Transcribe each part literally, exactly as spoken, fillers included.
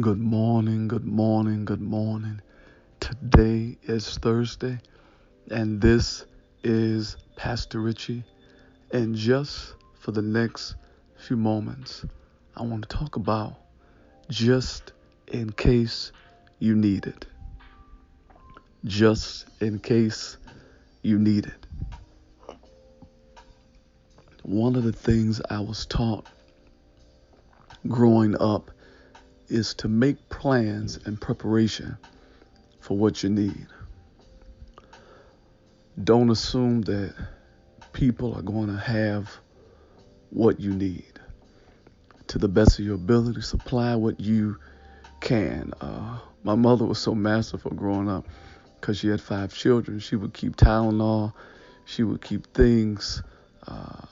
Good morning, good morning, good morning. Today is Thursday, and this is Pastor Richie. And just for the next few moments, I want to talk about just in case you need it. Just in case you need it. One of the things I was taught growing up is to make plans in preparation for what you need. Don't assume that people are going to have what you need. To the best of your ability, supply what you can. Uh, my mother was so masterful growing up because she had five children. She would keep Tylenol. She would keep things, uh,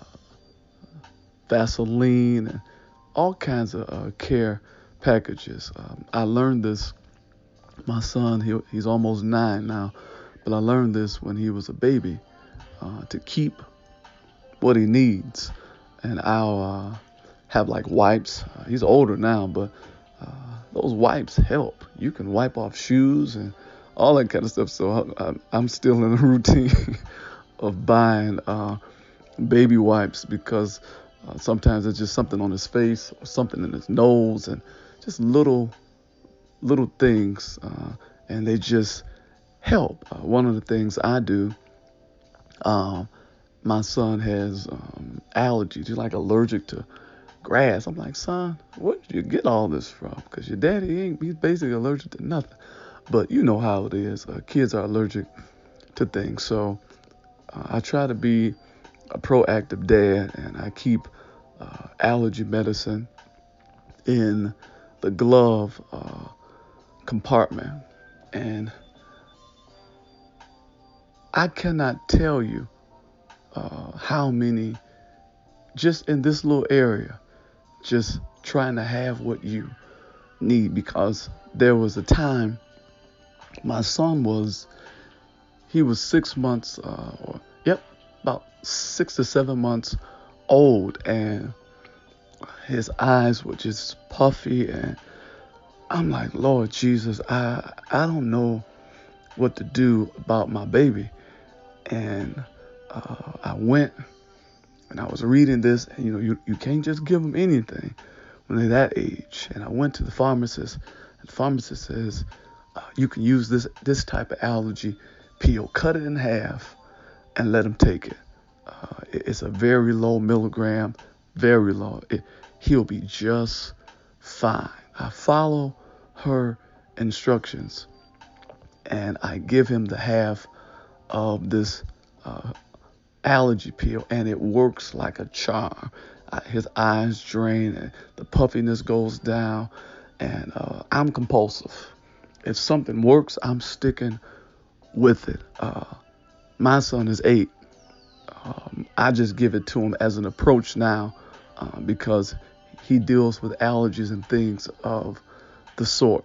Vaseline, and all kinds of uh, care packages. Um, I learned this. My son, he, he's almost nine now, but I learned this when he was a baby, uh, to keep what he needs. And I'll uh, have like wipes. Uh, he's older now, but uh, those wipes help. You can wipe off shoes and all that kind of stuff. So I, I'm still in a routine of buying uh, baby wipes because uh, sometimes it's just something on his face or something in his nose and just little, little things, uh, and they just help. Uh, one of the things I do, um, my son has um, allergies. He's like allergic to grass. I'm like, son, where did you get all this from? Because your daddy, he ain't, he's basically allergic to nothing. But you know how it is. Uh, kids are allergic to things. So uh, I try to be a proactive dad, and I keep uh, allergy medicine in the glove uh, compartment. And I cannot tell you uh, how many, just in this little area, just trying to have what you need, because there was a time my son was, he was six months, uh, or yep, about six to seven months old, and his eyes were just puffy, and I'm like, Lord Jesus, I I don't know what to do about my baby. And uh, I went and I was reading this, and you know, you, you can't just give them anything when they're that age. And I went to the pharmacist, and the pharmacist says, uh, you can use this this type of allergy pill, cut it in half, and let him take it. Uh, it it's a very low milligram. Very low. It, he'll be just fine. I follow her instructions, and I give him the half of this uh, allergy pill, and it works like a charm. I, his eyes drain, and the puffiness goes down, and uh, I'm compulsive. If something works, I'm sticking with it. Uh, my son is eight. Um, I just give it to him as an approach now. Uh, because he deals with allergies and things of the sort.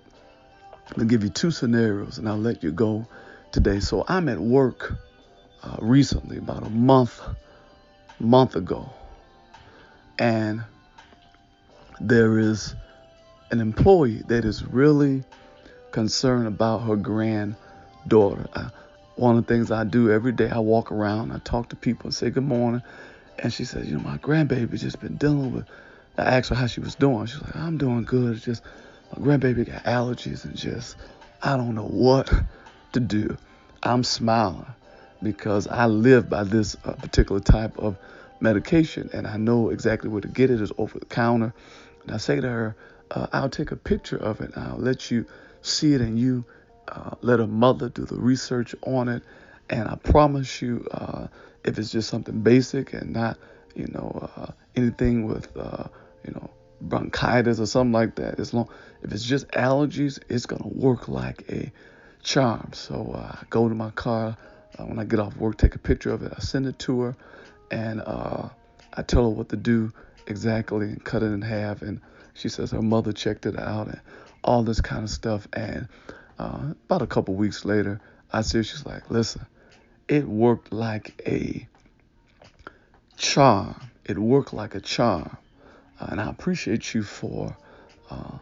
I'm going to give you two scenarios, and I'll let you go today. So I'm at work uh, recently, about a month, month ago. And there is an employee that is really concerned about her granddaughter. Uh, one of the things I do every day, I walk around, I talk to people and say good morning. And she says, you know, my grandbaby just been dealing with, I asked her how she was doing. She's like, I'm doing good. It's just my grandbaby got allergies and just, I don't know what to do. I'm smiling because I live by this uh, particular type of medication, and I know exactly where to get it. It's over the counter. And I say to her, uh, I'll take a picture of it. And I'll let you see it, and you uh, let her mother do the research on it. And I promise you, uh, if it's just something basic and not, you know, uh, anything with, uh, you know, bronchitis or something like that, as long if it's just allergies, it's going to work like a charm. So uh, I go to my car uh, when I get off work, take a picture of it. I send it to her, and uh, I tell her what to do exactly and cut it in half. And she says her mother checked it out and all this kind of stuff. And uh, about a couple weeks later, I see her, she's like, listen, it worked like a charm. It worked like a charm. Uh, and I appreciate you for uh,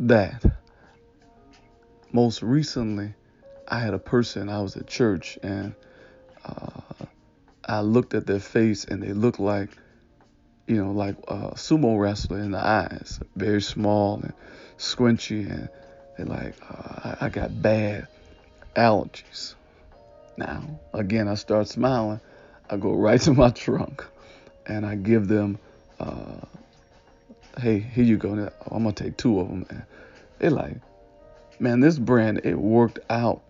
that. Most recently, I had a person, I was at church, and uh, I looked at their face, and they looked like, you know, like a sumo wrestler in the eyes, very small and squinchy, and they're like, uh, I, I got bad allergies. Now, again, I start smiling. I go right to my trunk, and I give them, uh, hey, here you go. I'm going to take two of them. And they're like, man, this brand, it worked out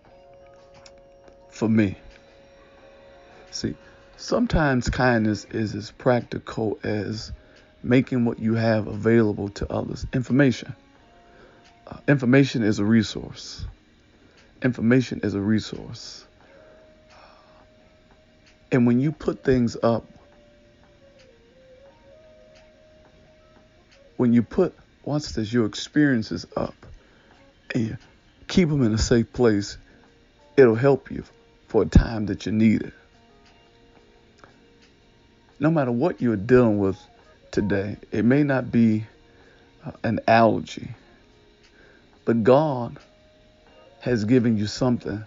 for me. See, sometimes kindness is as practical as making what you have available to others. Information. Uh, information is a resource. Information is a resource. And when you put things up, when you put, once this, your experiences up, and you keep them in a safe place, it'll help you for a time that you need it. No matter what you're dealing with today, it may not be uh, an allergy, but God has given you something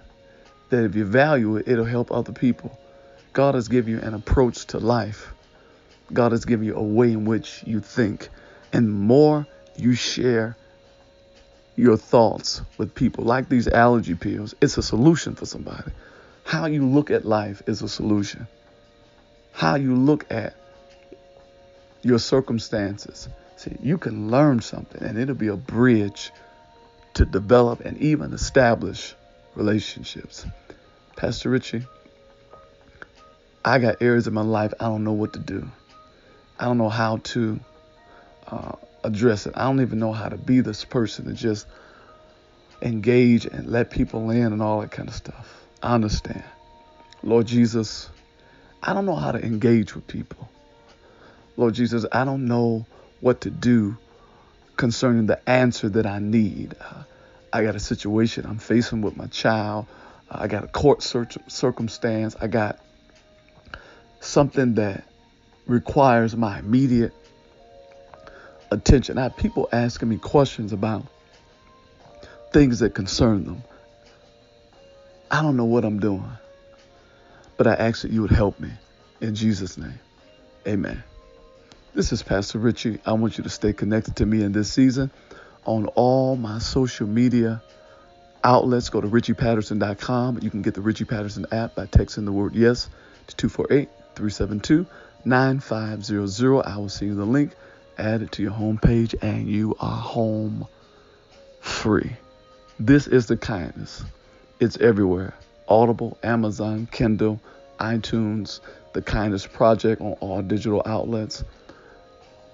that if you value it, it'll help other people. God has given you an approach to life. God has given you a way in which you think. And more you share your thoughts with people, like these allergy pills, it's a solution for somebody. How you look at life is a solution. How you look at your circumstances. See, you can learn something, and it'll be a bridge to develop and even establish relationships. Pastor Richie, I got areas in my life I don't know what to do. I don't know how to uh, address it. I don't even know how to be this person to just engage and let people in and all that kind of stuff. I understand. Lord Jesus, I don't know how to engage with people. Lord Jesus, I don't know what to do concerning the answer that I need. Uh, I got a situation I'm facing with my child. Uh, I got a court search circumstance. I got something that requires my immediate attention. I have people asking me questions about things that concern them. I don't know what I'm doing, but I ask that you would help me in Jesus' name. Amen. This is Pastor Richie. I want you to stay connected to me in this season on all my social media outlets. Go to richie patterson dot com. You can get the Richie Patterson app by texting the word yes to two four eight, three seven two, nine five zero zero. I will send you the link. Add it to your homepage, and you are home free. This is The Kindness. It's everywhere. Audible, Amazon, Kindle, iTunes, The Kindness Project on all digital outlets.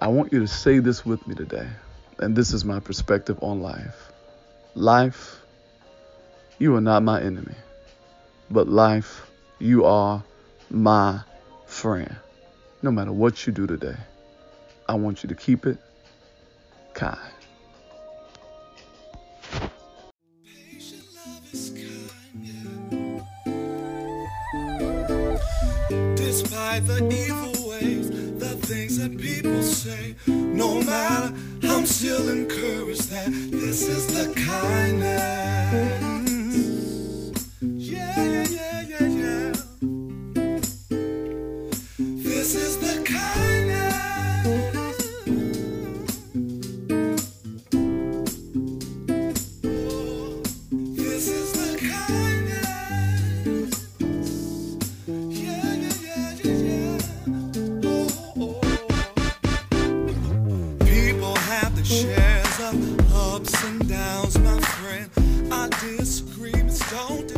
I want you to say this with me today, and this is my perspective on life. Life, you are not my enemy, but life, you are my friend. No matter what you do today, I want you to keep it kind. Patient love is kind, yeah. Despite the evil ways, the things that people say, no matter, I'm still encouraged that this is the kindness. Shares of ups and downs, my friend. Our disagreements don't